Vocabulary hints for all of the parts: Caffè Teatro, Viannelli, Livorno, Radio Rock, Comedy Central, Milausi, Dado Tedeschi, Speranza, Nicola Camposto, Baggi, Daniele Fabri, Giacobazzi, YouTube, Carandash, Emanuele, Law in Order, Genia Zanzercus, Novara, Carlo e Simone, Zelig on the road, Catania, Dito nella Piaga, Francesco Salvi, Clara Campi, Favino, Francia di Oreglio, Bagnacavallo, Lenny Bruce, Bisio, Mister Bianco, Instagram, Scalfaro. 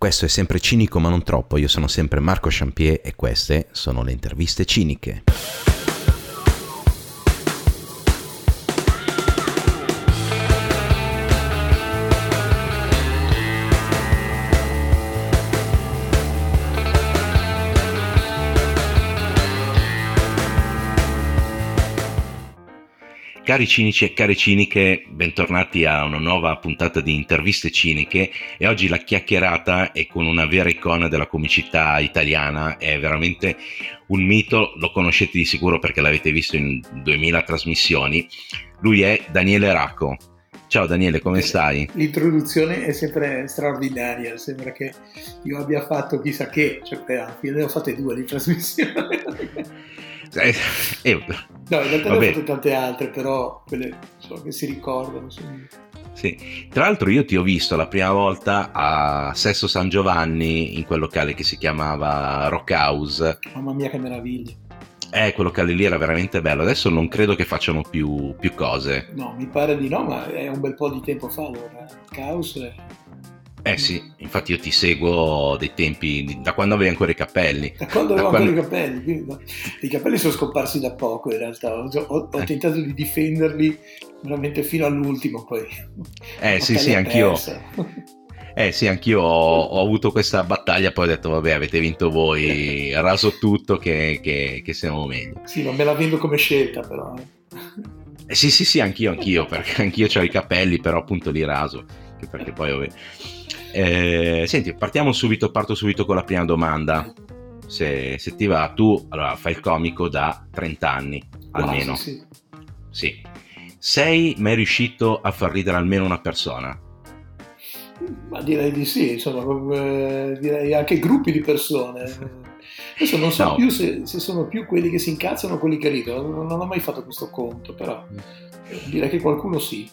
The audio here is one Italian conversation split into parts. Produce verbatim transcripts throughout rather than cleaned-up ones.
Questo è sempre cinico ma non troppo, io sono sempre Marco Champier e queste sono le interviste ciniche. Cari cinici e care ciniche, bentornati a una nuova puntata di interviste ciniche e oggi la chiacchierata è con una vera icona della comicità italiana, è veramente un mito, lo conoscete di sicuro perché l'avete visto in duemila trasmissioni, lui è Daniele Raco. Ciao Daniele, come stai? L'introduzione è sempre straordinaria, sembra che io abbia fatto chissà che, certe anche, io ne ho fatte due di trasmissione. Eh, eh, no, in realtà ne ho fatte tante altre, però quelle so, che si ricordano. Sono... Sì. Tra l'altro io ti ho visto la prima volta a Sesto San Giovanni, in quel locale che si chiamava Rock House. Mamma mia che meraviglia. Eh, quel locale lì era veramente bello, adesso non credo che facciano più, più cose. No, mi pare di no, ma è un bel po' di tempo fa allora, caos. E... Eh sì, infatti io ti seguo dei tempi, da quando avevi ancora i capelli. Da quando avevo da ancora quando... i capelli, quindi, no. I capelli sono scomparsi da poco in realtà, ho, ho, ho eh. tentato di difenderli veramente fino all'ultimo poi. Eh sì sì, anch'io. Eh sì, anch'io ho, ho avuto questa battaglia, poi ho detto vabbè avete vinto voi, raso tutto che, che, che siamo meglio. Sì, ma me la vendo come scelta però. Eh sì sì sì, anch'io, anch'io, perché anch'io ho i capelli, però appunto li raso, perché poi vabbè. Eh, senti, partiamo subito, parto subito con la prima domanda, se, se ti va. Tu allora, fai il comico da trenta anni, almeno. Wow, sì, sì. Sì. Sei mai riuscito a far ridere almeno una persona? Ma direi di sì, insomma, eh, direi anche gruppi di persone. Adesso non so no. più se, se sono più quelli che si incazzano o quelli che ridono, non, non ho mai fatto questo conto, però direi che qualcuno sì.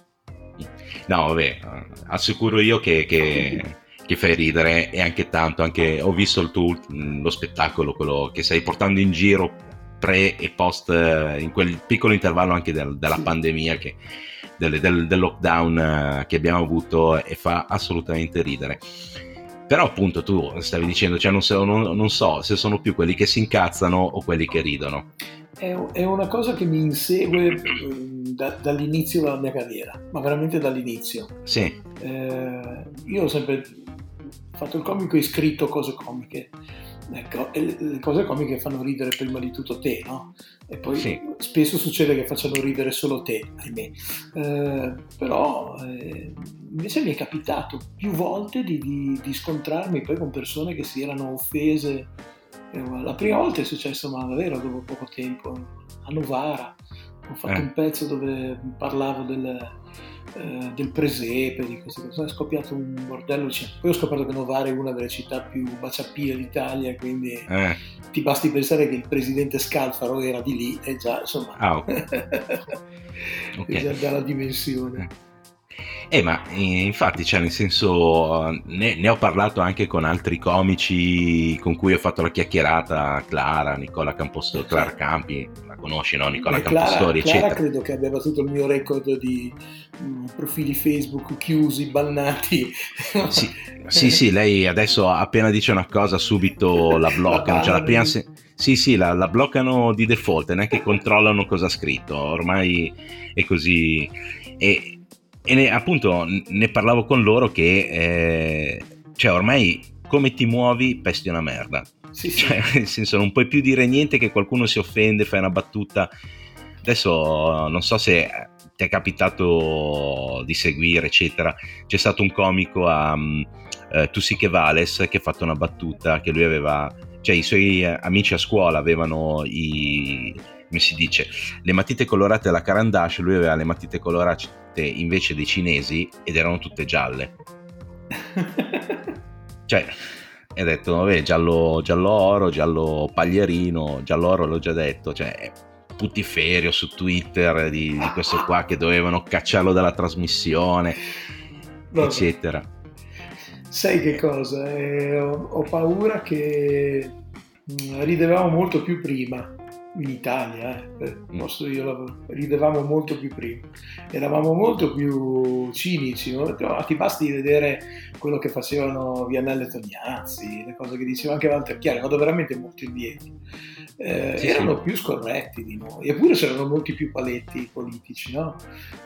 No, vabbè, assicuro io che, che, che fai ridere e anche tanto, anche ho visto il tuo, lo spettacolo, quello che stai portando in giro pre e post, in quel piccolo intervallo anche del, della sì. pandemia, che, del, del, del lockdown che abbiamo avuto, e fa assolutamente ridere. Però appunto tu stavi dicendo, cioè non so, non, non so se sono più quelli che si incazzano o quelli che ridono. È una cosa che mi insegue da, dall'inizio della mia carriera, ma veramente dall'inizio. Sì. Eh, io ho sempre fatto il comico e scritto cose comiche. Ecco, e le cose comiche fanno ridere prima di tutto te, no? E poi sì. spesso succede che facciano ridere solo te, ahimè. Eh, però eh, invece mi è capitato più volte di, di, di scontrarmi poi con persone che si erano offese. La prima volta è successo, ma davvero dopo poco tempo, a Novara ho fatto eh. un pezzo dove parlavo del, eh, del presepe, di queste cose, è scoppiato un bordello, poi ho scoperto che Novara è una delle città più baciapie d'Italia, quindi eh. ti basti pensare che il presidente Scalfaro era di lì e già insomma ah, okay. okay. già dalla dimensione. Eh. Eh, ma infatti, cioè, nel senso, ne, ne ho parlato anche con altri comici con cui ho fatto la chiacchierata, Clara, Nicola Camposto, sì. Clara Campi, la conosci, no? Nicola Campostori, eccetera. Clara credo che abbia battuto il mio record di mh, profili Facebook chiusi, bannati. Sì, sì, sì, lei adesso appena dice una cosa subito la bloccano, la cioè la prima... Se- Sì, sì, la, la bloccano di default, neanche controllano cosa ha scritto, ormai è così... E, E ne, appunto ne parlavo con loro che eh, cioè ormai come ti muovi pesti una merda, sì, cioè, sì. nel senso non puoi più dire niente che qualcuno si offende, fai una battuta. Adesso non so se ti è capitato di seguire eccetera, c'è stato un comico a um, uh, Tu sì que vales che ha fatto una battuta che lui aveva, cioè i suoi amici a scuola avevano i... come si dice, le matite colorate alla Carandash, lui aveva le matite colorate invece dei cinesi ed erano tutte gialle. Cioè, ha detto, vabbè, giallo, giallo oro, giallo paglierino, giallo oro l'ho già detto, cioè putiferio su Twitter di, di questo qua che dovevano cacciarlo dalla trasmissione, vabbè. Eccetera. Sai che cosa? Eh, ho, ho paura che ridevamo molto più prima. in Italia, eh, il posto io lavoro, ridevamo molto più prima, eravamo molto più cinici, no? Però ti basti vedere quello che facevano Viannelli e Tognazzi, le cose che diceva anche Walter Chiari, vado veramente molto indietro, eh, sì, erano sì. più scorretti di noi, eppure c'erano molti più paletti politici, no?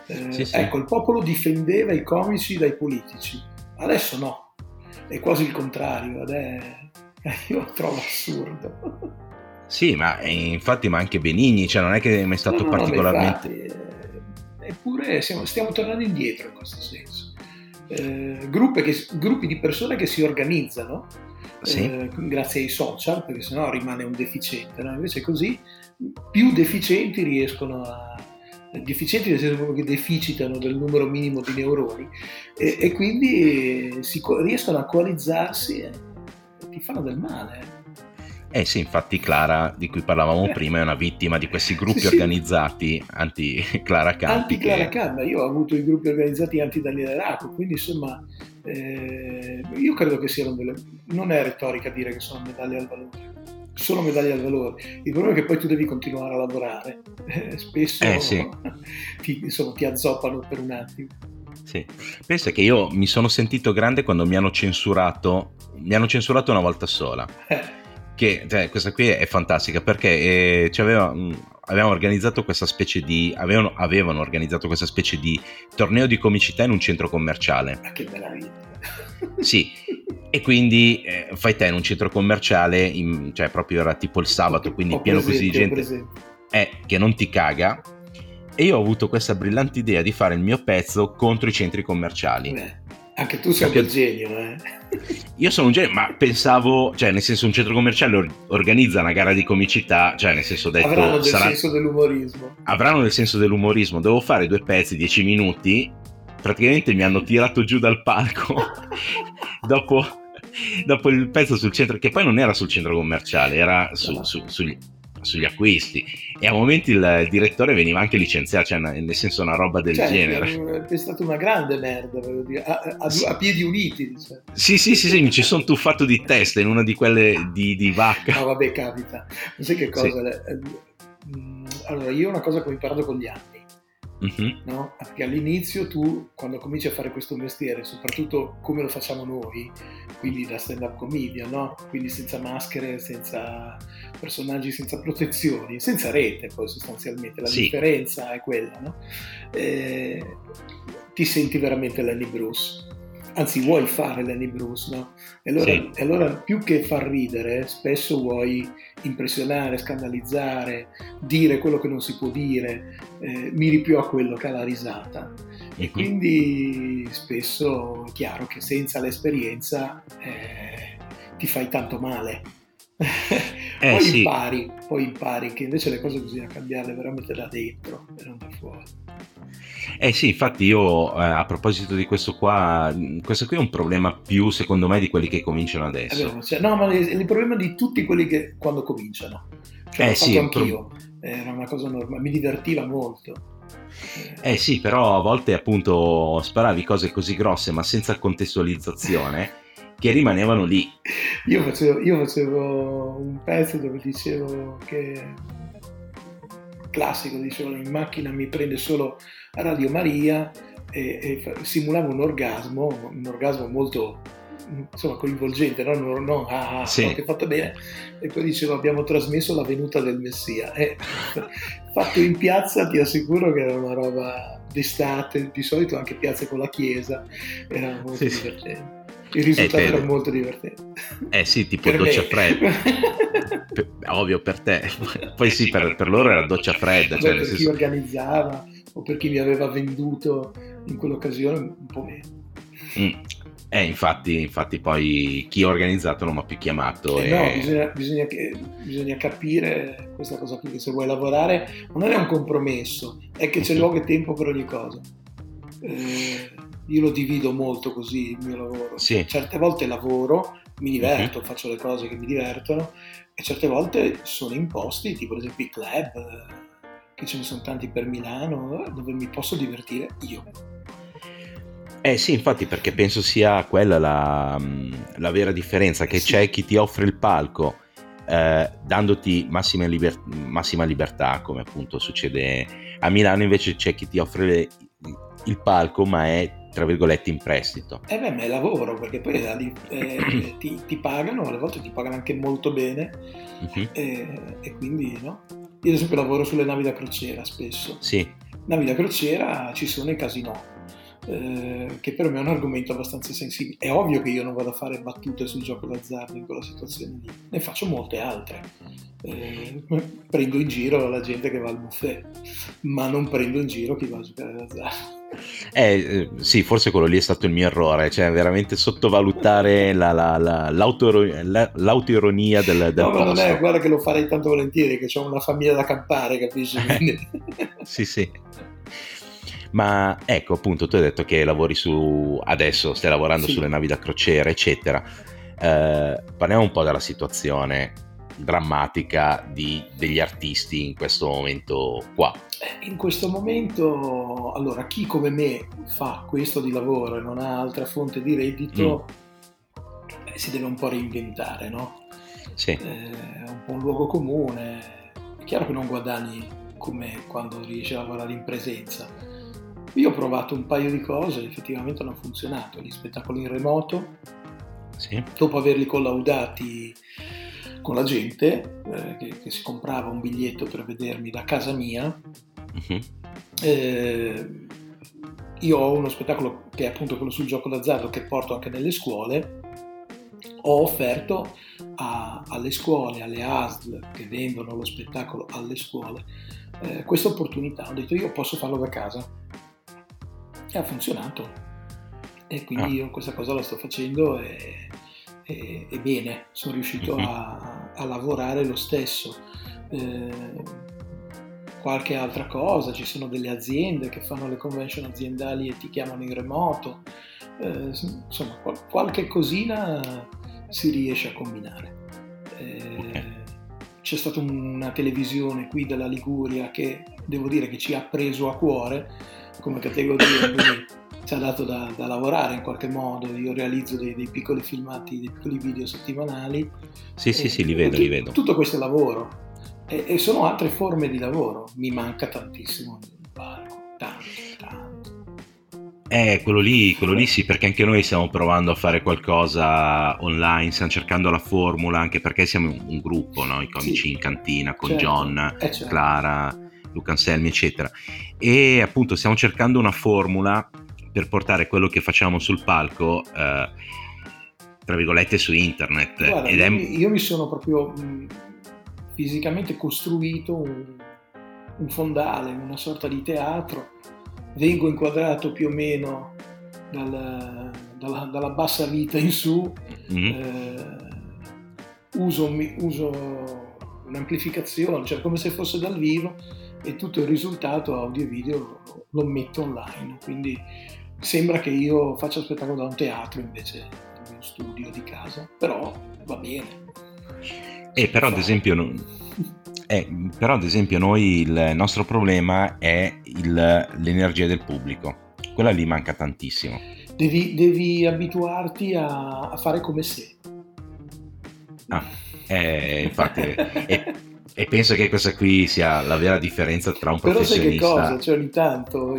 Eh, sì, sì. Ecco, il popolo difendeva i comici dai politici, adesso no, è quasi il contrario, adesso io lo trovo assurdo. Sì, ma infatti, ma anche Benigni, cioè non è che mi è stato no, no, particolarmente... Infatti, eh, eppure siamo, stiamo tornando indietro in questo senso. Eh, gruppi, che, gruppi di persone che si organizzano, sì. eh, grazie ai social, perché sennò rimane un deficiente, no? Invece così più deficienti riescono a... deficienti nel senso che deficitano del numero minimo di neuroni e, e quindi si, riescono a coalizzarsi e ti fanno del male. Eh sì, infatti Clara, di cui parlavamo eh. prima, è una vittima di questi gruppi sì, organizzati anti-Clara Campi. Anti-Clara che... Campi, io ho avuto i gruppi organizzati anti-Daniele Raco, quindi insomma eh, io credo che siano delle... non è retorica dire che sono medaglie al valore, sono medaglie al valore. Il problema è che poi tu devi continuare a lavorare, eh, spesso eh, sì. ti, insomma, ti azzoppano per un attimo. Sì. Pensa che io mi sono sentito grande quando mi hanno censurato, mi hanno censurato una volta sola. Eh. Che, cioè, questa qui è fantastica perché eh, aveva, mh, avevamo organizzato questa specie di avevano, avevano organizzato questa specie di torneo di comicità in un centro commerciale. Ma che meraviglia! Sì, e quindi eh, fai te in un centro commerciale, in, cioè proprio era tipo il sabato, quindi ho pieno presente, così di gente presente. Eh, che non ti caga. E io ho avuto questa brillante idea di fare il mio pezzo contro i centri commerciali. Beh. Anche tu sei un genio, eh? Io sono un genio, ma pensavo, cioè nel senso un centro commerciale or- organizza una gara di comicità, cioè nel senso detto... Avranno del sarà... senso dell'umorismo. Avranno del senso dell'umorismo, devo fare due pezzi, dieci minuti, praticamente mi hanno tirato giù dal palco dopo, dopo il pezzo sul centro, che poi non era sul centro commerciale, era su, no. su, sugli, sugli acquisti, e a momenti il, il direttore veniva anche licenziato, cioè una, nel senso una roba del cioè, genere. È stata una grande merda, a, a, a piedi uniti. Diciamo. Sì, sì, sì, sì, mi ci sono tuffato di testa in una di quelle di, di vacca. No, vabbè, capita. Non sai che cosa? Sì. Allora, io una cosa che ho imparato con gli anni, mm-hmm. no? Perché all'inizio tu, quando cominci a fare questo mestiere, soprattutto come lo facciamo noi, quindi da stand-up comedian, no? Quindi senza maschere, senza personaggi, senza protezioni, senza rete poi sostanzialmente, la sì. differenza è quella, no? Eh, ti senti veramente Lenny Bruce, anzi vuoi fare Lenny Bruce, no? E allora, sì. e allora più che far ridere, spesso vuoi impressionare, scandalizzare, dire quello che non si può dire, eh, miri più a quello che ha la risata. E, e quindi spesso è chiaro che senza l'esperienza eh, ti fai tanto male. Eh, poi sì. impari, poi impari che invece le cose bisogna cambiarle veramente da dentro e non da fuori. Eh sì, infatti io eh, a proposito di questo qua, questo qui è un problema più secondo me di quelli che cominciano adesso. Vabbè, cioè, no, ma è il problema di tutti quelli che quando cominciano. Cioè, eh l'ho sì, fatto anch'io, pro... era una cosa normale, mi divertiva molto. Eh sì, però a volte appunto sparavi cose così grosse ma senza contestualizzazione che rimanevano lì. Io facevo, io facevo un pezzo dove dicevo che... classico, dicevo, in macchina mi prende solo Radio Maria e, e simulava un orgasmo, un orgasmo molto insomma coinvolgente, no? No, no, ah, sì. no, che fatto bene. E poi dicevo abbiamo trasmesso la venuta del Messia. Eh, fatto in piazza ti assicuro che era una roba d'estate, di solito anche piazze con la chiesa, era molto sì, divertente. Il risultato eh, era molto divertente. Eh sì, tipo doccia fredda. Per, ovvio per te. Poi sì, per, per loro era doccia fredda. Beh, cioè, per chi senso... organizzava o per chi mi aveva venduto in quell'occasione un po' meno. Mm. Eh, infatti, infatti poi chi ha organizzato non mi ha più chiamato. Eh, e... No, bisogna, bisogna, bisogna capire questa cosa qui, che se vuoi lavorare non è un compromesso, è che c'è luogo e tempo per ogni cosa. Eh... Io lo divido molto così il mio lavoro. Sì. Certe volte lavoro, mi diverto, uh-huh. faccio le cose che mi divertono, e certe volte sono in posti, tipo ad esempio i club, che ce ne sono tanti per Milano, dove mi posso divertire io. Eh sì, infatti, perché penso sia quella la, la vera differenza, che sì. c'è chi ti offre il palco eh, dandoti massima, liber- massima libertà, come appunto succede a Milano. Invece c'è chi ti offre le, il palco, ma è tra virgolette in prestito. Eh beh, ma è lavoro, perché poi eh, ti, ti pagano, alle volte ti pagano anche molto bene, uh-huh. e, e quindi no. Io ad esempio lavoro sulle navi da crociera spesso. Sì. Navi da crociera, ci sono i casinò, eh, che per me è un argomento abbastanza sensibile. È ovvio che io non vado a fare battute sul gioco d'azzardo in quella situazione lì, ne faccio molte altre. Eh, prendo in giro la gente che va al buffet, ma non prendo in giro chi va a giocare d'azzardo. Eh, sì, forse quello lì è stato il mio errore, cioè veramente sottovalutare la, la, la, la, l'autoironia del, del no, posto. Ma non è, guarda che lo farei tanto volentieri, che c'ho una famiglia da campare, capisci? Eh, sì, sì. Ma ecco, appunto, tu hai detto che lavori su, adesso stai lavorando sì. sulle navi da crociera, eccetera. Eh, parliamo un po' della situazione drammatica di, degli artisti in questo momento qua. In questo momento, allora, chi come me fa questo di lavoro e non ha altra fonte di reddito mm. eh, si deve un po' reinventare, no? Sì. Eh, è un po' un luogo comune. È chiaro che non guadagni come quando riesci a lavorare in presenza. Io ho provato un paio di cose, effettivamente non ha funzionato. Gli spettacoli in remoto, sì. dopo averli collaudati con la gente, eh, che, che si comprava un biglietto per vedermi da casa mia, uh-huh. eh, io ho uno spettacolo che è appunto quello sul gioco d'azzardo, che porto anche nelle scuole. Ho offerto a, alle scuole, alle A S L che vendono lo spettacolo alle scuole, eh, questa opportunità. Ho detto io posso farlo da casa, e ha funzionato, e quindi ah. io questa cosa la sto facendo, e E, e bene, sono riuscito a, a lavorare lo stesso. Eh, qualche altra cosa, ci sono delle aziende che fanno le convention aziendali e ti chiamano in remoto, eh, insomma qual- qualche cosina si riesce a combinare. Eh, okay. C'è stata una televisione qui della Liguria che devo dire che ci ha preso a cuore come categoria, quindi ci ha dato da, da lavorare in qualche modo. Io realizzo dei, dei piccoli filmati, dei piccoli video settimanali. Sì, e, sì, sì, li vedo, tu, li vedo. Tutto questo è lavoro, e, e sono altre forme di lavoro. Mi manca tantissimo il palco, tanto, tanto. Eh, quello lì, quello lì sì, perché anche noi stiamo provando a fare qualcosa online, stiamo cercando la formula, anche perché siamo un, un gruppo, no? I comici sì. in cantina, con certo. John, eh, certo. Clara, Luca Anselmi, eccetera. E appunto stiamo cercando una formula per portare quello che facciamo sul palco, eh, tra virgolette, su internet. Guarda, Ed è... io mi sono proprio mh, fisicamente costruito un, un fondale, una sorta di teatro. Vengo inquadrato più o meno dal, dalla, dalla bassa vita in su, mm-hmm. eh, uso, uso un'amplificazione, cioè come se fosse dal vivo, e tutto il risultato audio e video lo, lo metto online, quindi sembra che io faccia spettacolo da un teatro invece di uno studio di casa, però va bene. E eh, però ad esempio non... eh, però ad esempio noi il nostro problema è il, l'energia del pubblico, quella lì manca tantissimo. Devi, devi abituarti a, a fare come se ah, eh, infatti eh, e penso che questa qui sia la vera differenza tra un professionista. Però sai che cosa? Cioè ogni tanto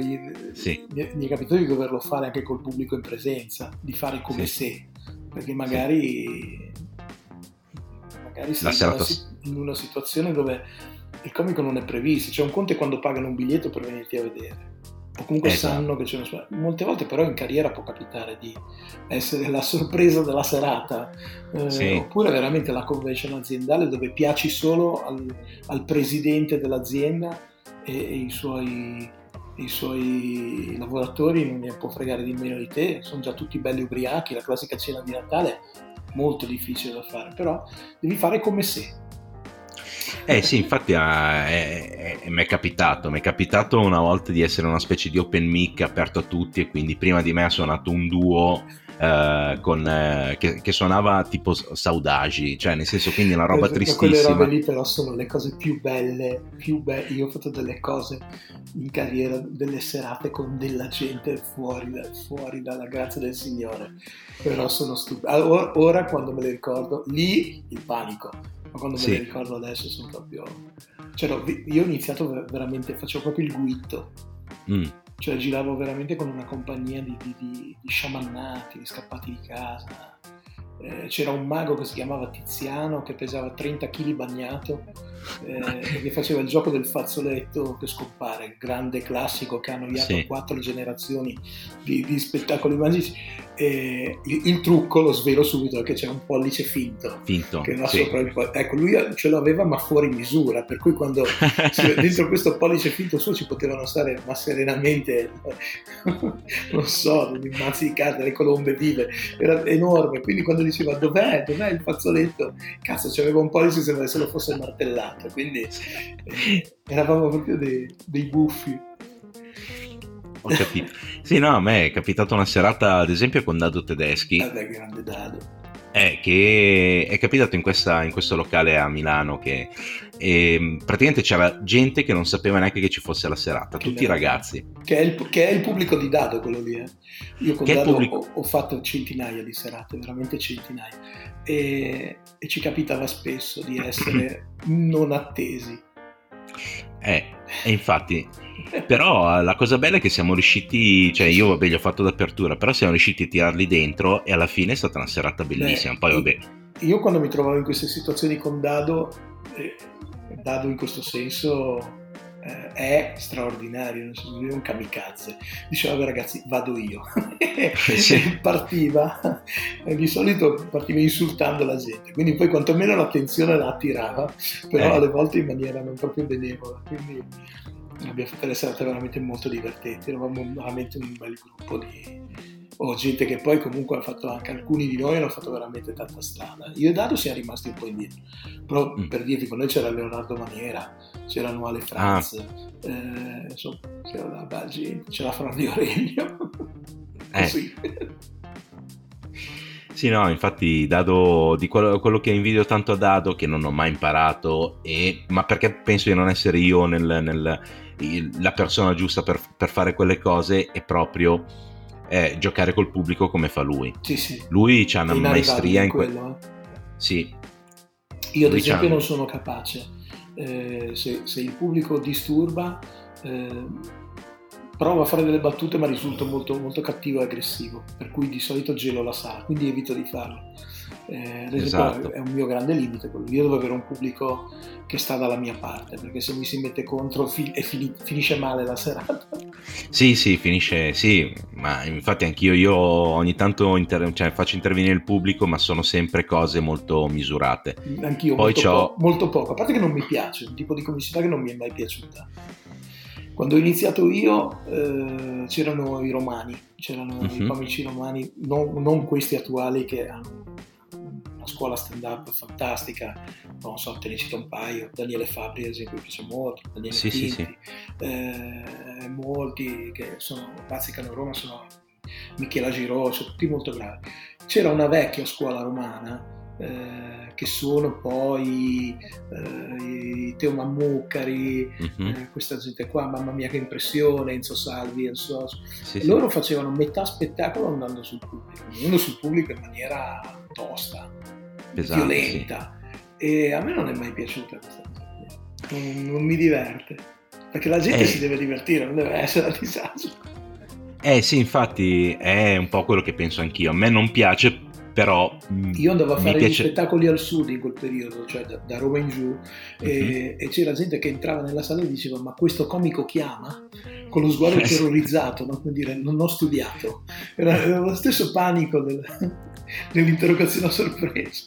sì. mi è capitato di doverlo fare anche col pubblico in presenza, di fare come sì. se, perché magari, sì. magari sei in, una, in una situazione dove il comico non è previsto, cioè un conto è quando pagano un biglietto per venirti a vedere, o comunque esatto. sanno che c'è una... Molte volte però in carriera può capitare di essere la sorpresa della serata, eh, sì. oppure veramente la convention aziendale dove piaci solo al, al presidente dell'azienda, e, e i suoi i suoi lavoratori non ne può fregare di meno di te, sono già tutti belli ubriachi, la classica cena di Natale, molto difficile da fare, però devi fare come se. Eh sì, infatti ah, eh, eh, mi è capitato, mi è capitato una volta di essere una specie di open mic aperto a tutti, e quindi prima di me ha suonato un duo eh, con, eh, che, che suonava tipo Saudagi, cioè nel senso, quindi una roba tristissima. Quelle robe lì però sono le cose più belle, più belle. Io ho fatto delle cose in carriera, delle serate con della gente fuori, da, fuori dalla grazia del Signore, però sono stupido. Allora, ora quando me le ricordo, lì il panico. ma quando sì. me lo ricordo adesso sono proprio... Cioè, no, io ho iniziato veramente, facevo proprio il guitto, mm. cioè giravo veramente con una compagnia di, di, di, di sciamannati, di scappati di casa. Eh, c'era un mago che si chiamava Tiziano che pesava trenta chili bagnato, eh, che faceva il gioco del fazzoletto che scompare, grande classico che ha annoiato sì. quattro generazioni di, di spettacoli magici. Eh, il, il trucco, lo svelo subito, è che c'è un pollice finto, finto che va sì. sopra il pollice. Ecco, lui ce l'aveva ma fuori misura, per cui quando dentro questo pollice finto suo ci potevano stare ma serenamente non so, dei mazzi di carte, le colombe vive, era enorme. Quindi quando diceva dov'è, dov'è il fazzoletto, cazzo, c'aveva un pollice, sembra che se lo fosse martellato. Quindi eh, eravamo proprio dei, dei buffi. Ho capito. Sì, no, a me è capitata una serata, ad esempio, con Dado Tedeschi. Vabbè, grande Dado. Eh, che è capitato in, questa, in questo locale a Milano che eh, praticamente c'era gente che non sapeva neanche che ci fosse la serata, che tutti i ragazzi. Che è, il, che è il pubblico di Dado quello lì, eh. Io con che Dado ho, ho fatto centinaia di serate, veramente centinaia. E, e ci capitava spesso di essere non attesi. Eh, e infatti, però la cosa bella è che siamo riusciti, cioè io vabbè gli ho fatto d'apertura, però siamo riusciti a tirarli dentro e alla fine è stata una serata bellissima. Beh, poi vabbè. Io quando mi trovavo in queste situazioni con Dado, eh, Dado in questo senso eh, è straordinario, non so, è un kamikaze. Diceva vabbè ragazzi, vado io. Sì. Partiva, di solito partiva insultando la gente, quindi poi quantomeno l'attenzione la attirava, però eh. alle volte in maniera non proprio benevola, quindi abbiamo fatto le serate veramente molto divertenti. Eravamo veramente un bel gruppo di o gente che poi comunque ha fatto, anche alcuni di noi hanno fatto veramente tanta strada. Io e Dado siamo rimasti un po' indietro, però mm. per dirti, con noi c'era Leonardo Maniera, c'era Nuole Franz, ah. eh, insomma, c'era la Baggi, c'era Francia di Oreglio. Eh. Sì. Sì, no, infatti Dado, di quello, quello che invidio tanto a Dado, che non ho mai imparato, e, ma perché penso di non essere io nel, nel, il, la persona giusta per, per fare quelle cose, è proprio eh, giocare col pubblico come fa lui. Sì, sì. Lui c'ha una maestria in quello. Que- eh. Sì. Io ad lui esempio c'ha... non sono capace. Eh, se, se il pubblico disturba... Eh, provo a fare delle battute ma risulto molto, molto cattivo e aggressivo, per cui di solito gelo la sala, quindi evito di farlo. Eh, ad esempio, esatto. È un mio grande limite quello. Io devo avere un pubblico che sta dalla mia parte, perché se mi si mette contro fi- e fi- finisce male la serata. Sì, sì, finisce, sì, ma infatti anch'io io ogni tanto inter- cioè, faccio intervenire il pubblico, ma sono sempre cose molto misurate. Anch'io, poi molto, po- molto poco, a parte che non mi piace, un tipo di comicità che non mi è mai piaciuta. Quando ho iniziato io eh, c'erano i romani, c'erano uh-huh. i comici romani, non, non questi attuali che hanno una scuola stand-up fantastica, non so, te ne cito un paio, Daniele Fabri ad esempio, che c'è molto, Daniele sì, Pinti, sì, sì. Eh, molti che sono bazzicano Roma, sono Michela Giro, sono tutti molto bravi. C'era una vecchia scuola romana, eh, che sono poi eh, i Teo Mammucari, mm-hmm. eh, questa gente qua, mamma mia che impressione, Enzo Salvi, Enzo... Sì, loro sì. facevano metà spettacolo andando sul pubblico, uno sul pubblico in maniera tosta, pesante, violenta, sì. e a me non è mai piaciuta questa cosa, non, non mi diverte, perché la gente eh. si deve divertire, non deve essere a disagio. Eh sì, infatti è un po' quello che penso anch'io, a me non piace. Però io andavo a fare piace... gli spettacoli al sud in quel periodo, cioè da, da Roma in giù, uh-huh. e, e c'era gente che entrava nella sala e diceva ma questo comico chiama? Con lo sguardo terrorizzato, no? Come dire, non ho studiato, era, era lo stesso panico del, dell'interrogazione a sorpresa.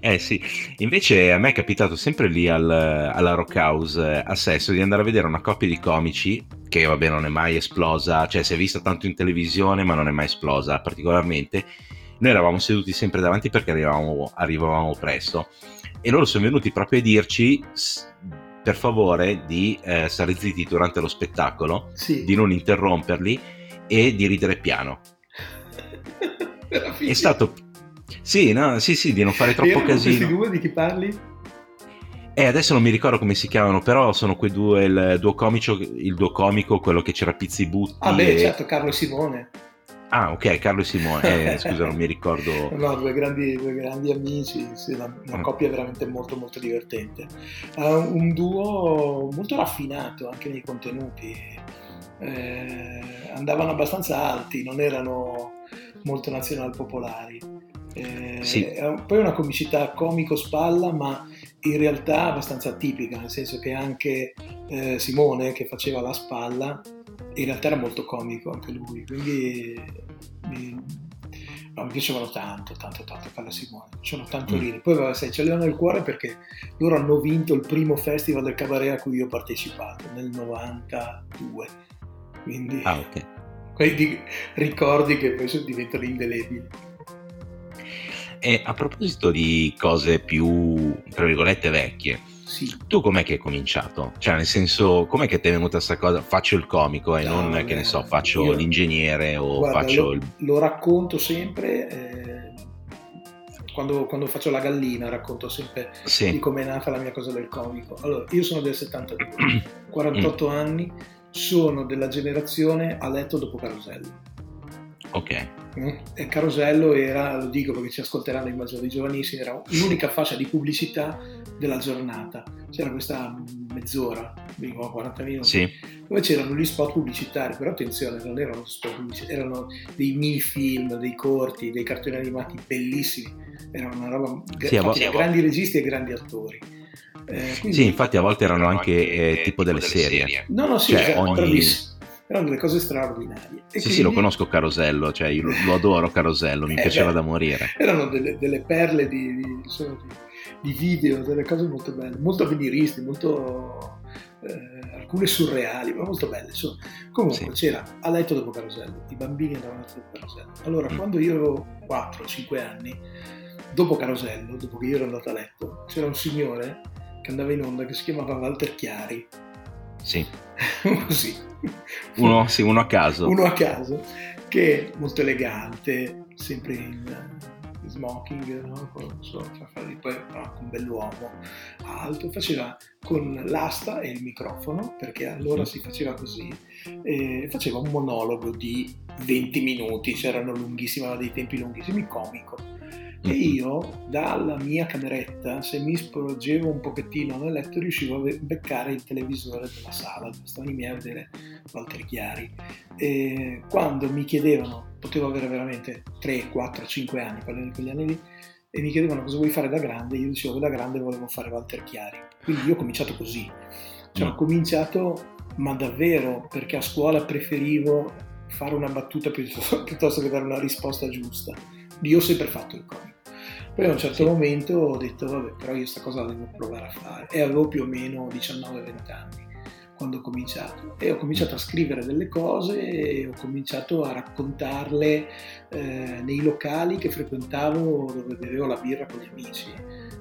Eh sì, invece a me è capitato sempre lì al, alla Rock House a Sesto di andare a vedere una coppia di comici che vabbè non è mai esplosa, cioè si è vista tanto in televisione ma non è mai esplosa particolarmente. Noi eravamo seduti sempre davanti perché arrivavamo, arrivavamo presto e loro sono venuti proprio a dirci per favore di eh, stare zitti durante lo spettacolo, sì. di non interromperli e di ridere piano. È stato sì, no, sì, sì, di non fare troppo erano casino. Questi due di chi parli? Eh, adesso non mi ricordo come si chiamano, però sono quei due, il duo comico, il duo comico quello che c'era Pizzi Butti. Ah beh, e... certo, Carlo e Simone. Ah, ok, Carlo e Simone, eh, scusa, non mi ricordo. No, due grandi, due grandi amici, sì, una, una coppia veramente molto molto divertente. Uh, un duo molto raffinato anche nei contenuti, eh, andavano abbastanza alti, non erano molto nazionalpopolari. Eh, sì. Poi una comicità comico-spalla, ma in realtà abbastanza atipica, nel senso che anche eh, Simone, che faceva la spalla, in realtà era molto comico anche lui, quindi mi, no, mi piacevano tanto, tanto, tanto Carlo Simone, mi piacevano tanto lì. Poi vabbè, sai, ce l'avevano nel cuore perché loro hanno vinto il primo festival del cabaret a cui io ho partecipato, nel novantadue, quindi ah, okay. Quei ricordi che poi diventano indelebili. E a proposito di cose più, tra virgolette, vecchie, sì. Tu com'è che hai cominciato? Cioè, nel senso, com'è che ti è venuta sta cosa? Faccio il comico e eh, no, non, eh, che ne so, faccio io, l'ingegnere o guarda, faccio... Lo, il... lo racconto sempre, eh, quando, quando faccio la gallina racconto sempre sì. di come è nata la mia cosa del comico. Allora, io sono del settantadue, quarantotto anni, sono della generazione a letto dopo Carosello. Ok. E Carosello era, lo dico perché ci ascolteranno immagino dei giovanissimi, era l'unica fascia di pubblicità della giornata. C'era questa mezz'ora, dico quaranta minuti, sì. dove c'erano gli spot pubblicitari, però attenzione, non erano spot pubblicitari, erano dei mini film, dei corti, dei cartoni animati bellissimi, era una roba sì, gra- sì, grandi registi e grandi attori. Eh, quindi, sì, infatti a volte erano anche eh, tipo delle, delle serie. serie. No, no, sì, cioè, esatto, ogni... bravissimo. Erano delle cose straordinarie. E sì, quindi... sì, lo conosco Carosello, cioè io lo, lo adoro Carosello, mi eh, piaceva beh, da morire. Erano delle, delle perle di, di, insomma, di, di video, delle cose molto belle, molto avveniristi, molto eh, alcune surreali, ma molto belle. Insomma. Comunque sì. C'era a letto dopo Carosello, i bambini andavano a letto dopo Carosello. Allora, mm. quando io avevo quattro cinque anni, dopo Carosello, dopo che io ero andato a letto, c'era un signore che andava in onda che si chiamava Walter Chiari. Sì. Così. Uno, sì, uno a caso uno a caso che è molto elegante, sempre in smoking, no? Con, so, poi, no, un bell'uomo alto, faceva con l'asta e il microfono, perché allora sì. si faceva così, e faceva un monologo di venti minuti, c'erano lunghissimi, dei tempi lunghissimi, comico. E io dalla mia cameretta, se mi sporgevo un pochettino nel letto, riuscivo a beccare il televisore della sala, stavano i miei a vedere Walter Chiari. E quando mi chiedevano, potevo avere veramente tre, quattro, cinque anni, quegli anni lì, e mi chiedevano cosa vuoi fare da grande, io dicevo da grande volevo fare Walter Chiari. Quindi io ho cominciato così, cioè, mm. ho cominciato ma davvero, perché a scuola preferivo fare una battuta piuttosto che dare una risposta giusta. Io ho sempre fatto il comico. Poi a un certo sì. momento ho detto vabbè, però io sta cosa la devo provare a fare, e avevo più o meno diciannove venti anni quando ho cominciato, e ho cominciato a scrivere delle cose e ho cominciato a raccontarle eh, nei locali che frequentavo dove bevevo la birra con gli amici.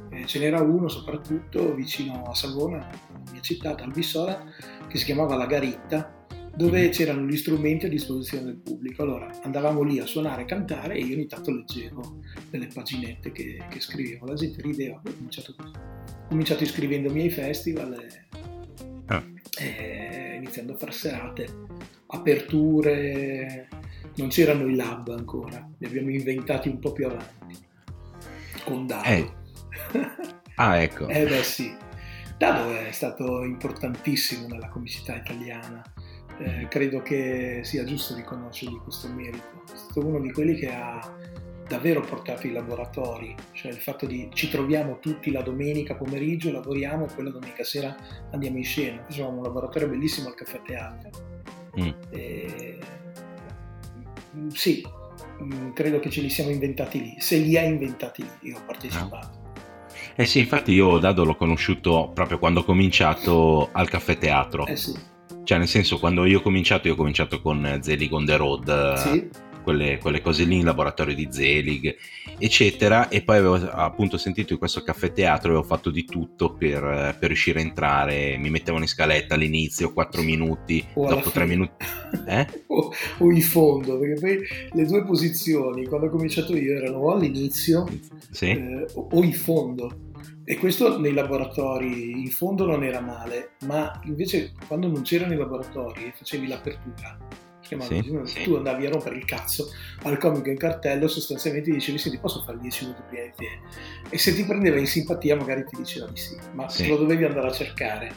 Eh, ce n'era uno soprattutto vicino a Savona, mia città, Albissola, che si chiamava La Garitta, dove c'erano gli strumenti a disposizione del pubblico. Allora andavamo lì a suonare, a cantare, e io ogni tanto leggevo delle paginette che, che scrivevo, la gente rideva. Ho cominciato così, ho cominciato iscrivendomi ai festival e, ah. e iniziando a far serate, aperture. Non c'erano i lab ancora, li abbiamo inventati un po' più avanti con Dado. Eh. Ah, ecco. Eh beh sì, Dado è stato importantissimo nella comicità italiana. Eh, credo che sia giusto riconoscergli questo merito, è stato uno di quelli che ha davvero portato i laboratori, cioè il fatto di ci troviamo tutti la domenica pomeriggio, lavoriamo e poi la domenica sera andiamo in scena. Facevamo un laboratorio bellissimo al Caffè Teatro. mm. E... sì, credo che ce li siamo inventati lì, se li ha inventati lì, io ho partecipato. ah. Eh sì, infatti io Dado l'ho conosciuto proprio quando ho cominciato al Caffè Teatro. Eh sì. Cioè, nel senso, quando io ho cominciato, io ho cominciato con Zelig on the Road, sì. quelle, quelle cose lì, in laboratorio di Zelig, eccetera. E poi avevo appunto sentito in questo Caffè Teatro, avevo fatto di tutto per, per riuscire a entrare. Mi mettevano in scaletta all'inizio, quattro minuti, o dopo tre minuti. Eh? o, o in fondo, perché poi le due posizioni, quando ho cominciato io, erano o all'inizio sì. eh, o, o in fondo. E questo nei laboratori in fondo non era male, ma invece quando non c'erano i laboratori e facevi l'apertura chiamandolo, sì. Tu andavi a rompere il cazzo al comico in cartello, sostanzialmente gli dicevi: senti, posso fare dieci minuti prima di te? E se ti prendeva in simpatia magari ti diceva di sì, ma sì. se lo dovevi andare a cercare.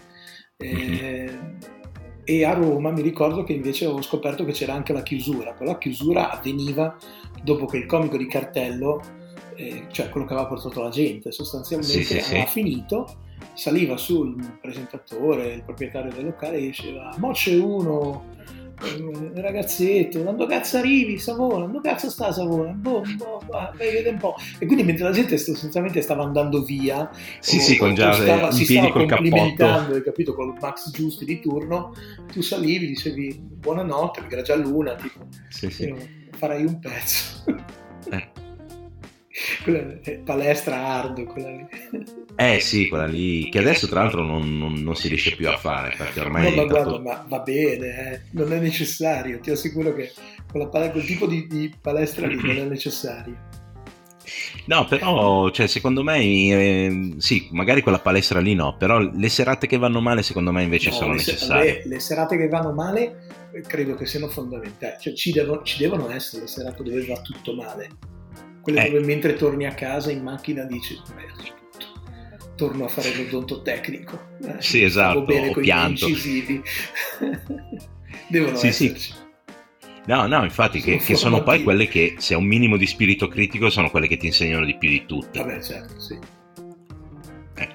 Eh, mm-hmm. E a Roma mi ricordo che invece avevo scoperto che c'era anche la chiusura, però la chiusura avveniva dopo che il comico di cartello, eh, cioè quello che aveva portato la gente, sostanzialmente sì, sì, aveva sì. finito, saliva sul presentatore, il proprietario del locale, e diceva: mo c'è uno, un ragazzetto, quando cazzo arrivi Savona, quando cazzo sta Savona, boh, boh, boh, vai, vede un po'. E quindi mentre la gente sostanzialmente stava andando via, sì, o, sì, con già stava, si stava complimentando, hai capito, con il Max Giusti di turno, tu salivi, dicevi buonanotte, perché era già l'una, tipo, sì, sì. farai un pezzo. eh. Quella è palestra hard, quella lì. Eh sì, quella lì, che adesso tra l'altro non, non, non si riesce più a fare, perché ormai no, ma guarda, tutto... ma va bene, eh. non è necessario, ti assicuro che quella pal- quel tipo di, di palestra lì non è necessario. No, però, cioè, secondo me eh, sì, magari quella palestra lì no, però le serate che vanno male secondo me invece no, sono le ser- necessarie. Le, le serate che vanno male credo che siano fondamentali, cioè ci devono, ci devono essere le serate dove va tutto male. Quelle eh. dove mentre torni a casa in macchina dici: beh, torno a fare l'odonto tecnico. Eh, sì, esatto, bene, o pianto. Devono sì, esserci. Sì. No, no, infatti, sono che, che sono poi quelle che, se hai un minimo di spirito critico, sono quelle che ti insegnano di più di tutte. Vabbè, certo, sì. Eh.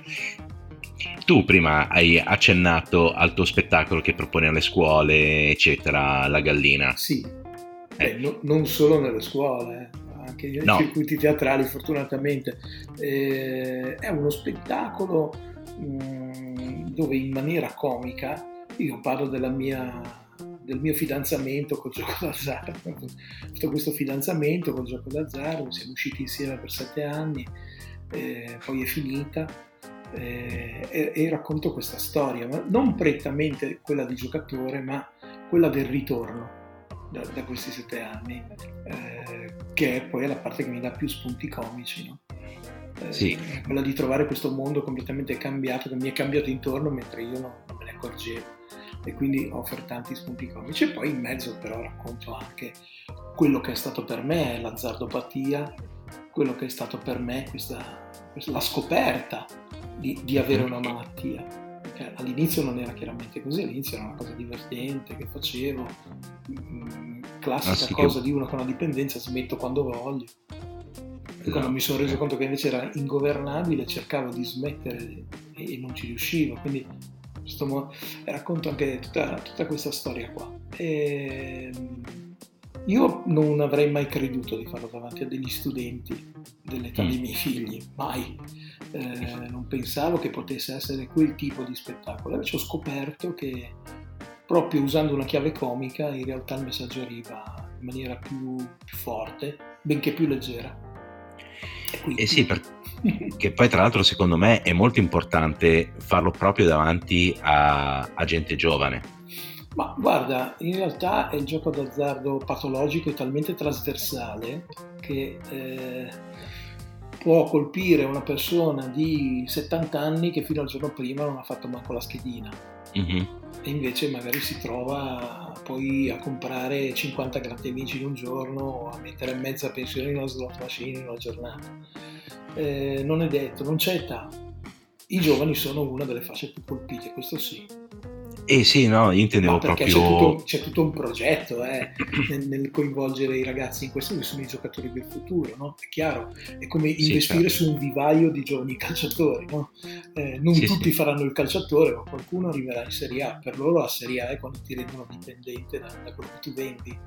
Tu prima hai accennato al tuo spettacolo che propone alle scuole, eccetera, La Gallina. Sì, eh. Beh, no, non solo nelle scuole, eh. anche nei no. circuiti teatrali, fortunatamente. Eh, è uno spettacolo mh, dove in maniera comica io parlo della mia, del mio fidanzamento col gioco d'azzardo. Tutto questo fidanzamento col gioco d'azzardo, siamo usciti insieme per sette anni, eh, poi è finita, eh, e, e racconto questa storia, ma non prettamente quella di giocatore, ma quella del ritorno Da, da questi sette anni, eh, che è poi la parte che mi dà più spunti comici, no? eh, sì. Quella di trovare questo mondo completamente cambiato, che mi è cambiato intorno mentre io non, non me ne accorgevo, e quindi offro tanti spunti comici. E poi in mezzo però racconto anche quello che è stato per me l'azzardopatia, quello che è stato per me questa, questa, la scoperta di, di avere una malattia. All'inizio non era chiaramente così, all'inizio era una cosa divertente che facevo, classica ah, sì, cosa che... di uno con una dipendenza: smetto quando voglio. E esatto. Quando mi sono reso conto che invece era ingovernabile, cercavo di smettere e non ci riuscivo, quindi questo mo... racconto anche tutta, tutta questa storia qua. E... io non avrei mai creduto di farlo davanti a degli studenti dell'età mm. dei miei figli, mai. Eh, non pensavo che potesse essere quel tipo di spettacolo. Invece ho scoperto che proprio usando una chiave comica in realtà il messaggio arriva in maniera più, più forte, benché più leggera. E quindi... eh sì, perché poi tra l'altro secondo me è molto importante farlo proprio davanti a, a gente giovane. Ma guarda, in realtà è il gioco d'azzardo patologico è talmente trasversale che eh, può colpire una persona di settanta anni che fino al giorno prima non ha fatto manco la schedina, mm-hmm. e invece magari si trova poi a comprare cinquanta grattemici in un giorno o a mettere mezza pensione in una slot machine in una giornata. Eh, non è detto, non c'è età. I giovani sono una delle fasce più colpite, questo sì. Eh sì, no, io intendevo proprio... C'è tutto, c'è tutto un progetto eh, nel, nel coinvolgere i ragazzi in questo, che sono i giocatori del futuro, no? È chiaro, è come investire sì, certo. su un vivaio di giovani calciatori, no? Eh, non sì, tutti sì. faranno il calciatore, ma qualcuno arriverà in Serie A. Per loro la Serie A è quando ti rendono dipendente da, da quello che tu vendi.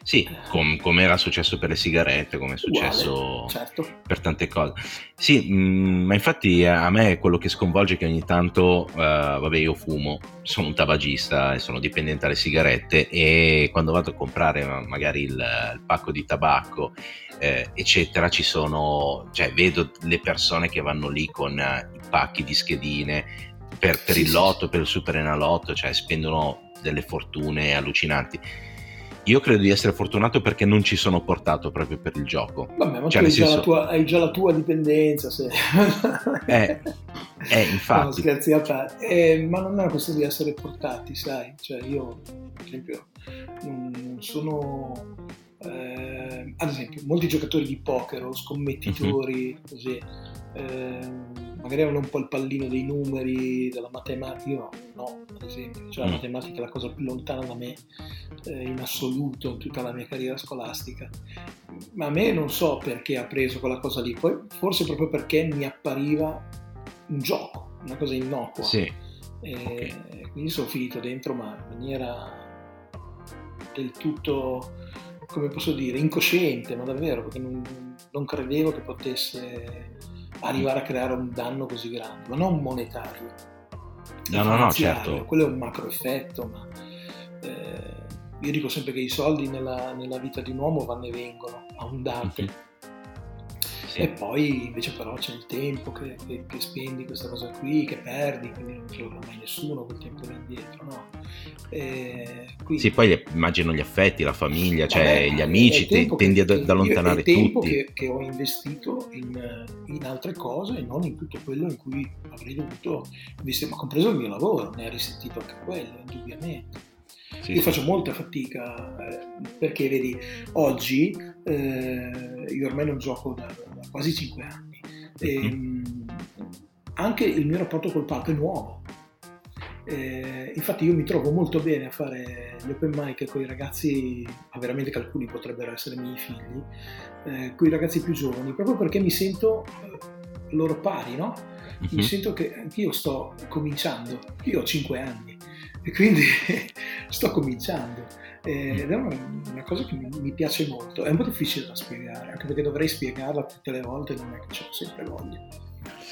Sì, com- come era successo per le sigarette, come è successo Uguale, certo. per tante cose. Sì, mh, ma infatti a me quello che sconvolge è che ogni tanto, uh, vabbè, io fumo, sono un tabagista e sono dipendente dalle sigarette, e quando vado a comprare magari il, il pacco di tabacco, eh, eccetera, ci sono, cioè vedo le persone che vanno lì con i pacchi di schedine per, per sì, il lotto, sì. per il superenalotto, cioè spendono delle fortune allucinanti. Io credo di essere fortunato perché non ci sono portato proprio per il gioco. Vabbè, ma cioè, tu hai, senso... già la tua, hai già la tua dipendenza. Se... eh, eh, infatti. No, scherzi a parte. Eh, ma non è una questione di essere portati, sai? Cioè, io, per esempio, mh, sono eh, ad esempio molti giocatori di poker o scommettitori, mm-hmm. così, eh, magari avevano un po' il pallino dei numeri, della matematica. Io no, ad esempio, cioè mm. la matematica è la cosa più lontana da me eh, in assoluto in tutta la mia carriera scolastica, ma a me non so perché ha preso quella cosa lì, poi forse proprio perché mi appariva un gioco, una cosa innocua, sì. E okay. quindi sono finito dentro, ma in maniera del tutto, come posso dire, incosciente, ma davvero, perché non, non credevo che potesse arrivare a creare un danno così grande, ma non monetario, no no no, certo, quello è un macro effetto, ma eh, io dico sempre che i soldi nella, nella vita di un uomo vanno e vengono a ondate, mm-hmm. sì. E poi invece però c'è il tempo che, che, che spendi questa cosa qui, che perdi, quindi non troverà mai nessuno quel tempo lì indietro, no? E quindi, sì, poi immagino gli affetti, la famiglia, vabbè, cioè gli amici, te, che, tendi ad, ad allontanare tutti. È il tempo tutti. Che, che ho investito in, in altre cose e non in tutto quello in cui avrei dovuto investire, ma compreso il mio lavoro, ne ha risentito anche quello, indubbiamente. Sì, io faccio molta fatica eh, perché vedi oggi eh, io ormai non gioco da, da quasi cinque anni e, mm-hmm. anche il mio rapporto col palco è nuovo, eh, infatti io mi trovo molto bene a fare gli open mic con i ragazzi, ma veramente che alcuni potrebbero essere miei figli, eh, con i ragazzi più giovani, proprio perché mi sento eh, loro pari, no? Mm-hmm. Mi sento che anch'io sto cominciando, io ho cinque anni e quindi sto cominciando, ed è una, una cosa che mi, mi piace molto, è un po' difficile da spiegare, anche perché dovrei spiegarla tutte le volte, non è che ce l'ho sempre voglia.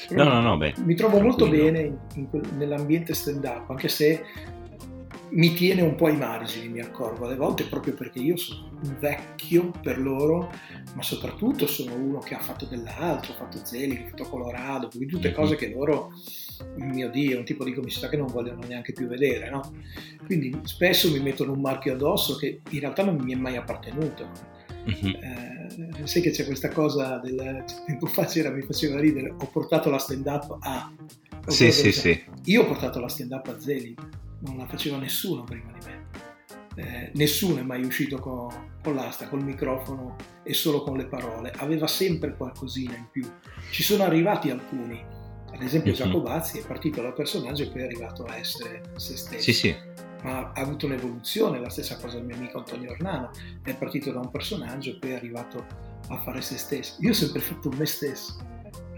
Però no, no, no, beh, mi trovo molto bene in, in quel, nell'ambiente stand-up, anche se mi tiene un po' ai margini, mi accorgo alle volte, proprio perché io sono un vecchio per loro, ma soprattutto sono uno che ha fatto dell'altro, ha fatto Zelig, ha fatto Colorado, quindi tutte cose che loro, mio Dio, è un tipo di comicità che non vogliono neanche più vedere, no? Quindi spesso mi mettono un marchio addosso che in realtà non mi è mai appartenuto. Mm-hmm. Eh, sai che c'è questa cosa del tempo fa, c'era, mi faceva ridere, ho portato la stand-up a... Sì, sì, sì. Io ho portato la stand-up a Zelig, non la faceva nessuno prima di me. Eh, nessuno è mai uscito con, con l'asta, col microfono e solo con le parole, aveva sempre qualcosina in più. Ci sono arrivati alcuni, ad esempio mm-hmm. Giacobazzi è partito dal personaggio e poi è arrivato a essere se stesso, sì, sì. ma ha avuto un'evoluzione, la stessa cosa del mio amico Antonio Ornano, è partito da un personaggio e poi è arrivato a fare se stesso. Io ho sempre fatto me stesso,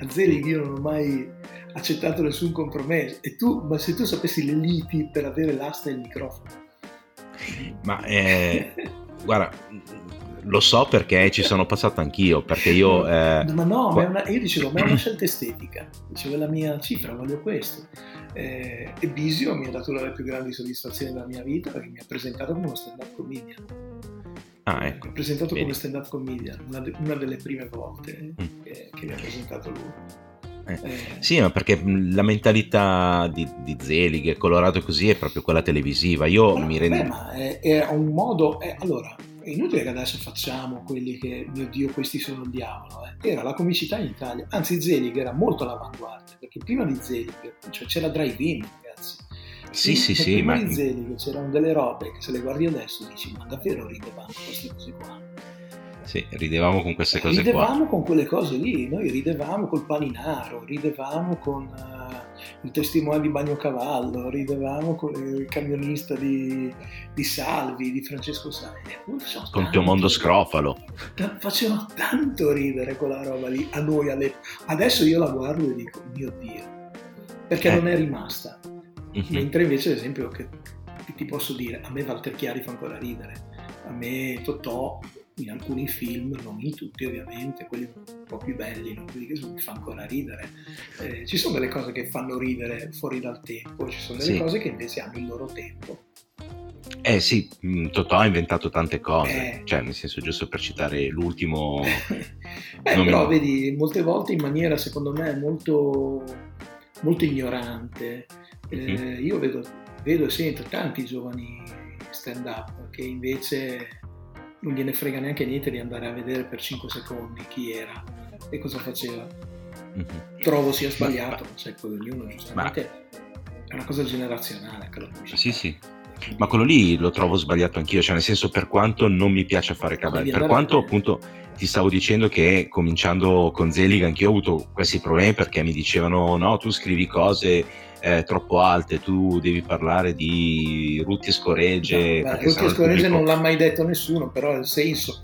a Zelig io non ho mai accettato nessun compromesso, e tu, ma se tu sapessi le liti per avere l'asta e il microfono. Ma eh, guarda, lo so perché ci sono passato anch'io, perché io eh, ma no, ma è una, io dicevo, ma è una scelta estetica, dicevo la mia cifra, voglio questo, eh, e Bisio mi ha dato una delle più grandi soddisfazioni della mia vita, perché mi ha presentato come uno stand-up comedian. Ah, ecco. Mi ha presentato Bene. come stand-up comedian, una, de- una delle prime volte mm. che, che mi ha presentato lui. Eh. Eh. Sì, ma perché la mentalità di, di Zelig e Colorado così è proprio quella televisiva. Io ma mi rendo. Ma è, è un modo. È, allora, è inutile che adesso facciamo quelli che, mio Dio, questi sono il diavolo. Eh. Era la comicità in Italia. Anzi, Zelig era molto all'avanguardia, perché prima di Zelig, cioè, c'era Drive-In, ragazzi. Sì, sì, sì. Prima sì, di ma... Zelig c'erano delle robe che se le guardi adesso dici, ma davvero ridevamo queste cose qua. Sì, ridevamo con queste cose ridevamo qua. Ridevamo con quelle cose lì, noi ridevamo col paninaro, ridevamo con uh, il testimone di Bagnacavallo, ridevamo con il camionista di, di Salvi, di Francesco Salvi. Con Teo Mondo Scrofalo. Facevano tanto ridere quella roba lì, a noi, alle... adesso io la guardo e dico, mio Dio, perché eh. non è rimasta. Mm-hmm. Mentre invece, ad esempio, che, che ti posso dire, a me Walter Chiari fa ancora ridere, a me Totò... in alcuni film, non in tutti ovviamente, quelli un po' più belli, non quelli che sono, mi fa ancora ridere. Eh, ci sono delle cose che fanno ridere fuori dal tempo, ci sono delle sì. cose che invece hanno il loro tempo. Eh sì, Totò ha inventato tante cose, eh. cioè nel senso, giusto per citare l'ultimo... eh, non però mi... vedi, molte volte in maniera secondo me molto, molto ignorante, mm-hmm. eh, io vedo, vedo e sento tanti giovani stand-up che invece... non gliene frega neanche niente di andare a vedere per cinque secondi chi era e cosa faceva. Mm-hmm. Trovo sia sbagliato, ma, cioè poi ognuno giustamente ma, è una cosa generazionale, sì, sì. ma quello lì lo trovo sbagliato anch'io, cioè nel senso, per quanto non mi piace fare cabaret, per quanto appunto ti stavo dicendo che cominciando con Zelig anch'io ho avuto questi problemi, perché mi dicevano no, tu scrivi cose eh, troppo alte, tu devi parlare di rutti e scoregge. No, rutti e scoregge non l'ha mai detto nessuno, però il senso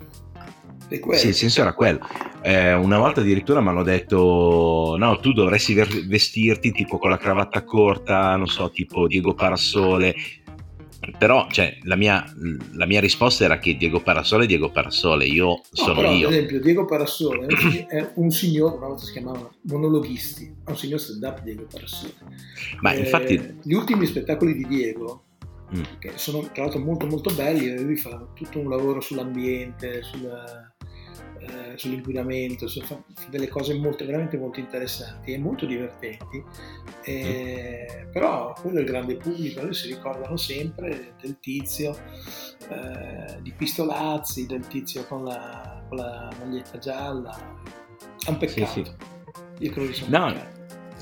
è quello. Sì, il senso era quello. Eh, una volta addirittura mi hanno detto no, tu dovresti vestirti tipo con la cravatta corta, non so, tipo Diego Parasole. Però cioè, la, mia, la mia risposta era che Diego Parasole è Diego Parasole, io no, sono però, io. Ad esempio, Diego Parasole è un signor, una volta si chiamava Monologhisti, è un signor stand-up Diego Parasole. Ma eh, infatti... Gli ultimi spettacoli di Diego, mm. che sono tra l'altro molto molto belli, e lui fa tutto un lavoro sull'ambiente, sulla, eh, sull'inquinamento, su, fa delle cose molto, veramente molto interessanti e molto divertenti. Eh, però quello è il grande pubblico, loro si ricordano sempre del tizio eh, di Pistolazzi, del tizio con la, con la maglietta gialla. È un peccato. Sì, sì. Io credo che sia un no, peccato.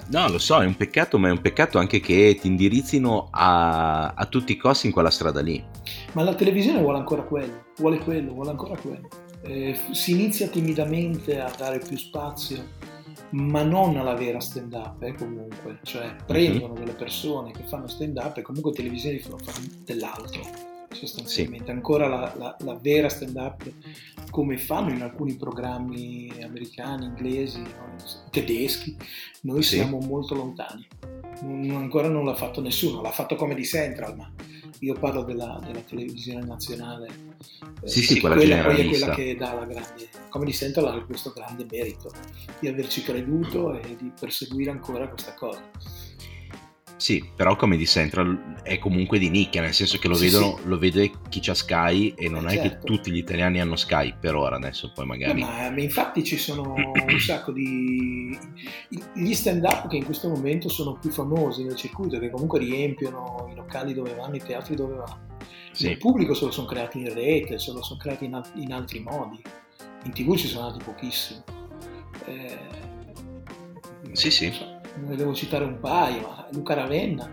No, lo so, è un peccato, ma è un peccato anche che ti indirizzino a, a tutti i costi in quella strada lì. Ma la televisione vuole ancora quello, vuole quello, vuole ancora quello. Eh, si inizia timidamente a dare più spazio, ma non alla vera stand up, eh, comunque, cioè prendono delle persone che fanno stand up e comunque televisioni fanno dell'altro sostanzialmente. Sì. Ancora la, la, la vera stand up come fanno in alcuni programmi americani, inglesi, no? Tedeschi, noi sì. Siamo molto lontani, non, ancora non l'ha fatto nessuno, l'ha fatto Comedy Central, ma io parlo della, della televisione nazionale, sì, eh, sì, quella, quella poi è quella che dà la grande. Comedy Central ha questo grande merito di averci creduto e di perseguire ancora questa cosa. Sì, però Comedy Central è comunque di nicchia, nel senso che lo, sì, vedono, sì. Lo vede chi c'ha Sky, e non eh, è certo. Che tutti gli italiani hanno Sky per ora, adesso poi magari... No, ma infatti ci sono un sacco di... gli stand-up che in questo momento sono più famosi nel circuito, che comunque riempiono i locali dove vanno, i teatri dove vanno. Sì. Il pubblico se lo sono creati in rete, se lo sono creati in, in altri modi. In tv ci sono andati pochissimi. Eh... Sì, sì. So. Ne devo citare un paio, ma Luca Ravenna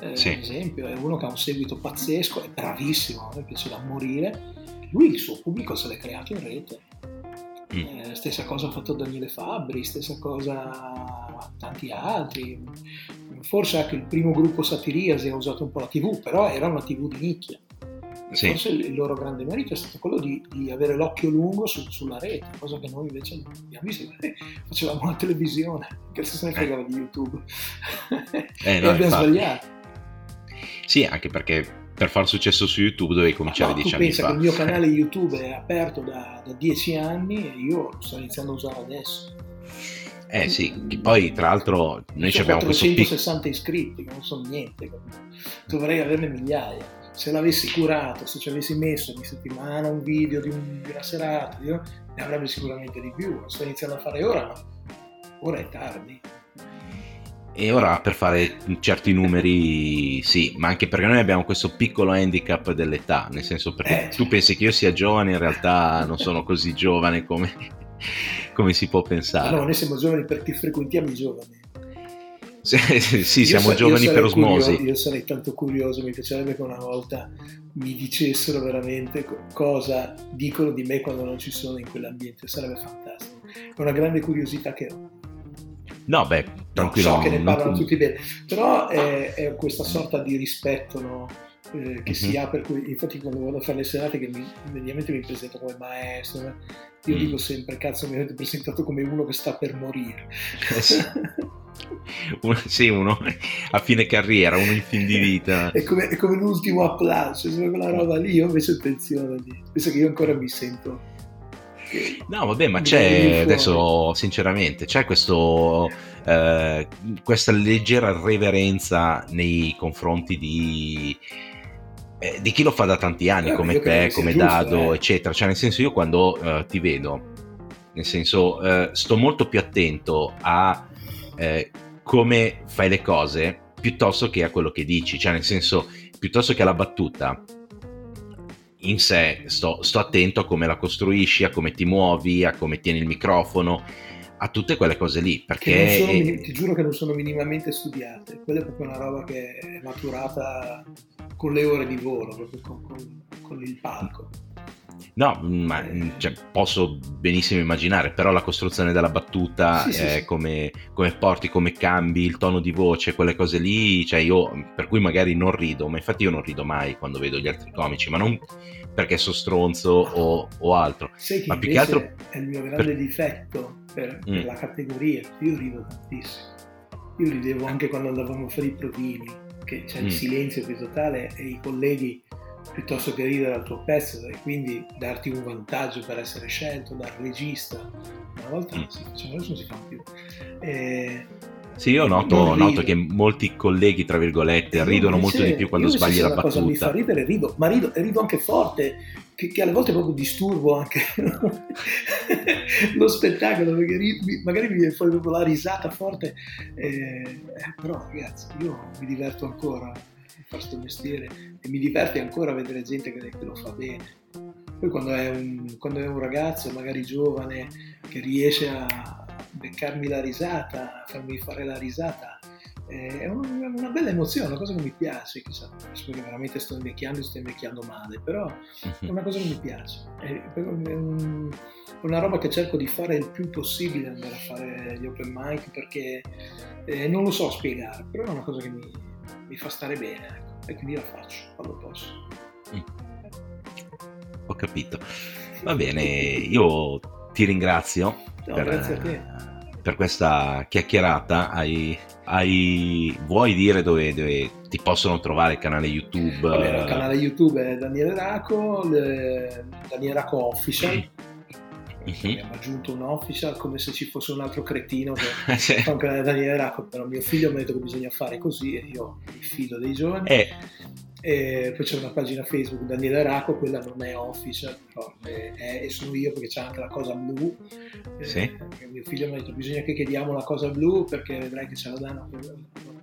eh, sì. ad esempio è uno che ha un seguito pazzesco, è bravissimo, a me piace da morire, lui il suo pubblico se l'è creato in rete. mm. Eh, stessa cosa ha fatto Daniele Fabri, stessa cosa tanti altri, forse anche il primo gruppo Satiriasi ha usato un po' la tivù, però era una tivù di nicchia. Sì. Forse il loro grande merito è stato quello di, di avere l'occhio lungo su, sulla rete, cosa che noi invece non abbiamo visto, perché facevamo la televisione, che se ne fregava eh. di YouTube, eh, e no, abbiamo infatti. sbagliato. Sì, anche perché per far successo su YouTube dovevi cominciare dieci anni fa. Tu pensa che il mio canale YouTube è aperto da, da dieci anni e io lo sto iniziando a usare adesso. Eh sì, che poi tra l'altro noi ci abbiamo questo trecentosessanta iscritti, che non so niente, dovrei averne migliaia. Se l'avessi curato, se ci avessi messo ogni settimana un video di, un, di una serata, io ne avrebbe sicuramente di più. Lo sto iniziando a fare ora, ma ora è tardi. E ora per fare certi numeri sì, ma anche perché noi abbiamo questo piccolo handicap dell'età, nel senso, perché eh, tu cioè. pensi che io sia giovane, in realtà non sono così giovane come, come si può pensare. Allora, noi siamo giovani perché frequentiamo i giovani. Sì, siamo io, giovani io per osmosi. Curioso, io sarei tanto curioso, mi piacerebbe che una volta mi dicessero veramente cosa dicono di me quando non ci sono in quell'ambiente, sarebbe fantastico. È una grande curiosità che ho. No, beh, tranquillo. So che ne parlano non... tutti bene, però è, è questa sorta di rispetto, no? Eh, che mm-hmm. si ha per cui, infatti quando vado a fare le serate che mi, immediatamente mi presento come maestro, io mm. dico sempre cazzo, mi avete presentato come uno che sta per morire. Eh sì. Uno, sì, uno a fine carriera, uno in fin di vita. È come, è come l'ultimo applauso, cioè quella roba lì. Io invece attenzione, penso che io ancora mi sento. No, vabbè, ma c'è adesso, sinceramente, c'è questo, eh, questa leggera reverenza nei confronti di. Eh, di chi lo fa da tanti anni, eh, come te, come giusto, Dado, eh. eccetera. Cioè, nel senso, io quando eh, ti vedo, nel senso, eh, sto molto più attento a. Eh, come fai le cose piuttosto che a quello che dici, cioè nel senso, piuttosto che alla battuta in sé sto, sto attento a come la costruisci, a come ti muovi, a come tieni il microfono, a tutte quelle cose lì, perché che non sono, eh, ti giuro che non sono minimamente studiate, quella è proprio una roba che è maturata con le ore di volo, proprio con, con, con il palco. No, ma cioè, posso benissimo immaginare, però la costruzione della battuta, sì, eh, sì, come, come porti, come cambi, il tono di voce, quelle cose lì, cioè io, per cui magari non rido, ma infatti io non rido mai quando vedo gli altri comici, ma non perché so stronzo o, o altro. Sai che ma più che altro è il mio grande per... difetto per, mm. per la categoria, io rido tantissimo, io ridevo anche quando andavamo a fare i provini, che c'è mm. il silenzio più totale e i colleghi piuttosto che ridere al tuo pezzo e quindi darti un vantaggio per essere scelto dal regista. Una volta mm. si faceva, adesso non si fa più. E... Sì, io noto, noto che molti colleghi, tra virgolette, ridono invece, molto di più quando sbagli la battuta. Cosa mi fa ridere, rido, ma rido, rido anche forte, che, che alle volte proprio disturbo anche no? lo spettacolo, perché rid- magari mi viene fuori proprio la risata forte, eh, però ragazzi, io mi diverto ancora fare sto mestiere e mi diverte ancora vedere gente che lo fa bene. Poi quando è un, quando è un ragazzo magari giovane che riesce a beccarmi la risata, a farmi fare la risata, è una, una bella emozione, una cosa che mi piace, chissà, perché veramente sto invecchiando e sto invecchiando male, però è una cosa che mi piace, è, è una roba che cerco di fare il più possibile, andare a fare gli open mic, perché eh, non lo so spiegare, però è una cosa che mi mi fa stare bene, ecco, e quindi la faccio quando posso. Mm. Ho capito. Va bene, io ti ringrazio no, per, grazie a te. Per questa chiacchierata. Hai, hai, vuoi dire dove, dove ti possono trovare il canale YouTube? Vabbè, il canale YouTube è Daniele Raco, le, Daniele Raco Official. Mm-hmm. Abbiamo aggiunto un official come se ci fosse un altro cretino che sì. fa un canale Daniele Raco, però mio figlio mi ha detto che bisogna fare così e io mi fido dei giovani. Eh. E poi c'è una pagina Facebook Daniele Raco, quella non è official, però è, e sono io perché c'è anche la cosa blu. Sì. Eh, mio figlio mi ha detto bisogna che chiediamo la cosa blu perché vedrai che ce la danno,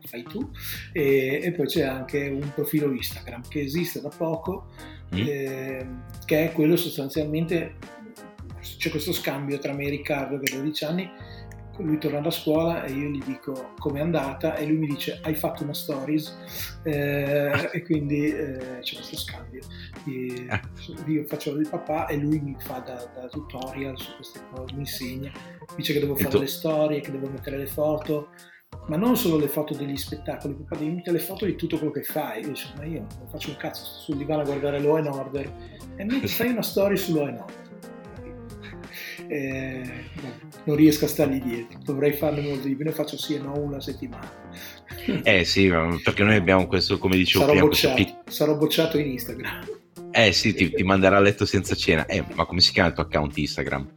fai tu. E, e poi c'è anche un profilo Instagram che esiste da poco, mm. eh, che è quello sostanzialmente. C'è questo scambio tra me e Riccardo che ha dodici anni, lui torna da scuola e io gli dico com'è andata e lui mi dice hai fatto una stories eh, e quindi eh, c'è questo scambio e, io faccio il papà e lui mi fa da, da tutorial su queste cose, mi insegna, dice che devo fare tu... le storie, che devo mettere le foto, ma non solo le foto degli spettacoli, papà devi mettere le foto di tutto quello che fai. Io dico ma io non faccio un cazzo, sto sul divano a guardare Law in Order e mi fai una story su Law in Order. Eh, non riesco a stargli dietro, dovrei farne molto di più, ne faccio sì e no una settimana. Eh sì, perché noi abbiamo questo, come dicevo sarò prima bocciato, questo... sarò bocciato in Instagram. Eh sì, ti, ti manderà a letto senza cena. Eh, ma come si chiama il tuo account Instagram?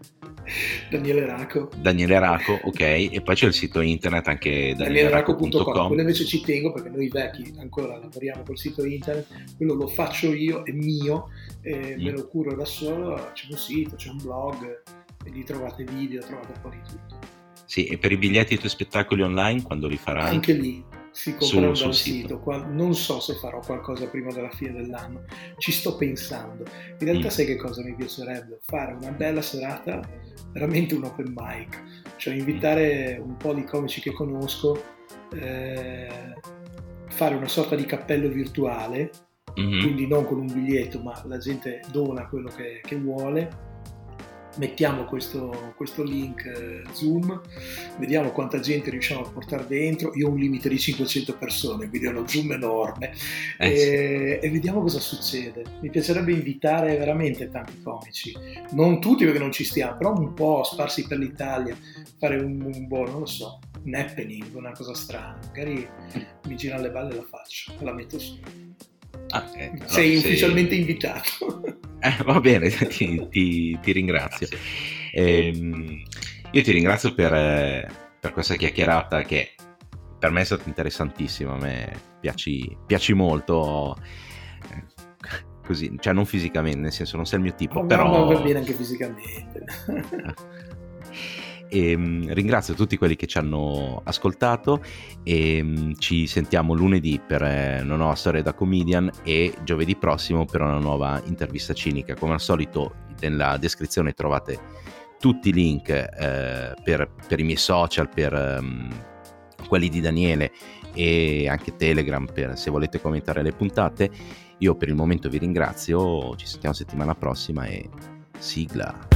Daniele Raco. Daniele Raco, ok. E poi c'è il sito internet anche danieleraco punto com. Quello invece ci tengo perché noi vecchi ancora lavoriamo col sito internet, quello lo faccio io, è mio, eh, mm. me lo curo da solo, c'è un sito, c'è un blog, e lì trovate video, trovate un po' di tutto. Sì, e per i biglietti ai tuoi spettacoli online quando li farai? Anche lì si comprano dal sito. sito. Non so se farò qualcosa prima della fine dell'anno, ci sto pensando. In realtà mm. sai che cosa mi piacerebbe? Fare una bella serata, veramente un open mic, cioè invitare mm. un po' di comici che conosco, eh, fare una sorta di cappello virtuale, mm-hmm. quindi non con un biglietto, ma la gente dona quello che, che vuole. Mettiamo questo, questo link eh, Zoom, vediamo quanta gente riusciamo a portare dentro. Io ho un limite di cinquecento persone, quindi è uno Zoom enorme, eh, e, sì. e vediamo cosa succede. Mi piacerebbe invitare veramente tanti comici, non tutti perché non ci stiamo, però un po' sparsi per l'Italia, fare un, un buon, non lo so, un happening, una cosa strana. Magari mi gira alle balle e la faccio, la metto su. Ah, eh, allora, sei ufficialmente sei... invitato. Eh, va bene, ti, ti, ti ringrazio. Eh, io ti ringrazio per, per questa chiacchierata che per me è stata interessantissima. A me piaci, piaci molto, così, cioè non fisicamente, nel senso non sei il mio tipo, oh, però no, va bene anche fisicamente. E ringrazio tutti quelli che ci hanno ascoltato e ci sentiamo lunedì per una nuova storia da comedian e giovedì prossimo per una nuova intervista cinica. Come al solito nella descrizione trovate tutti i link eh, per, per i miei social, per, quelli di Daniele, e anche Telegram per se volete commentare le puntate. Io per il momento vi ringrazio, ci sentiamo settimana prossima e sigla.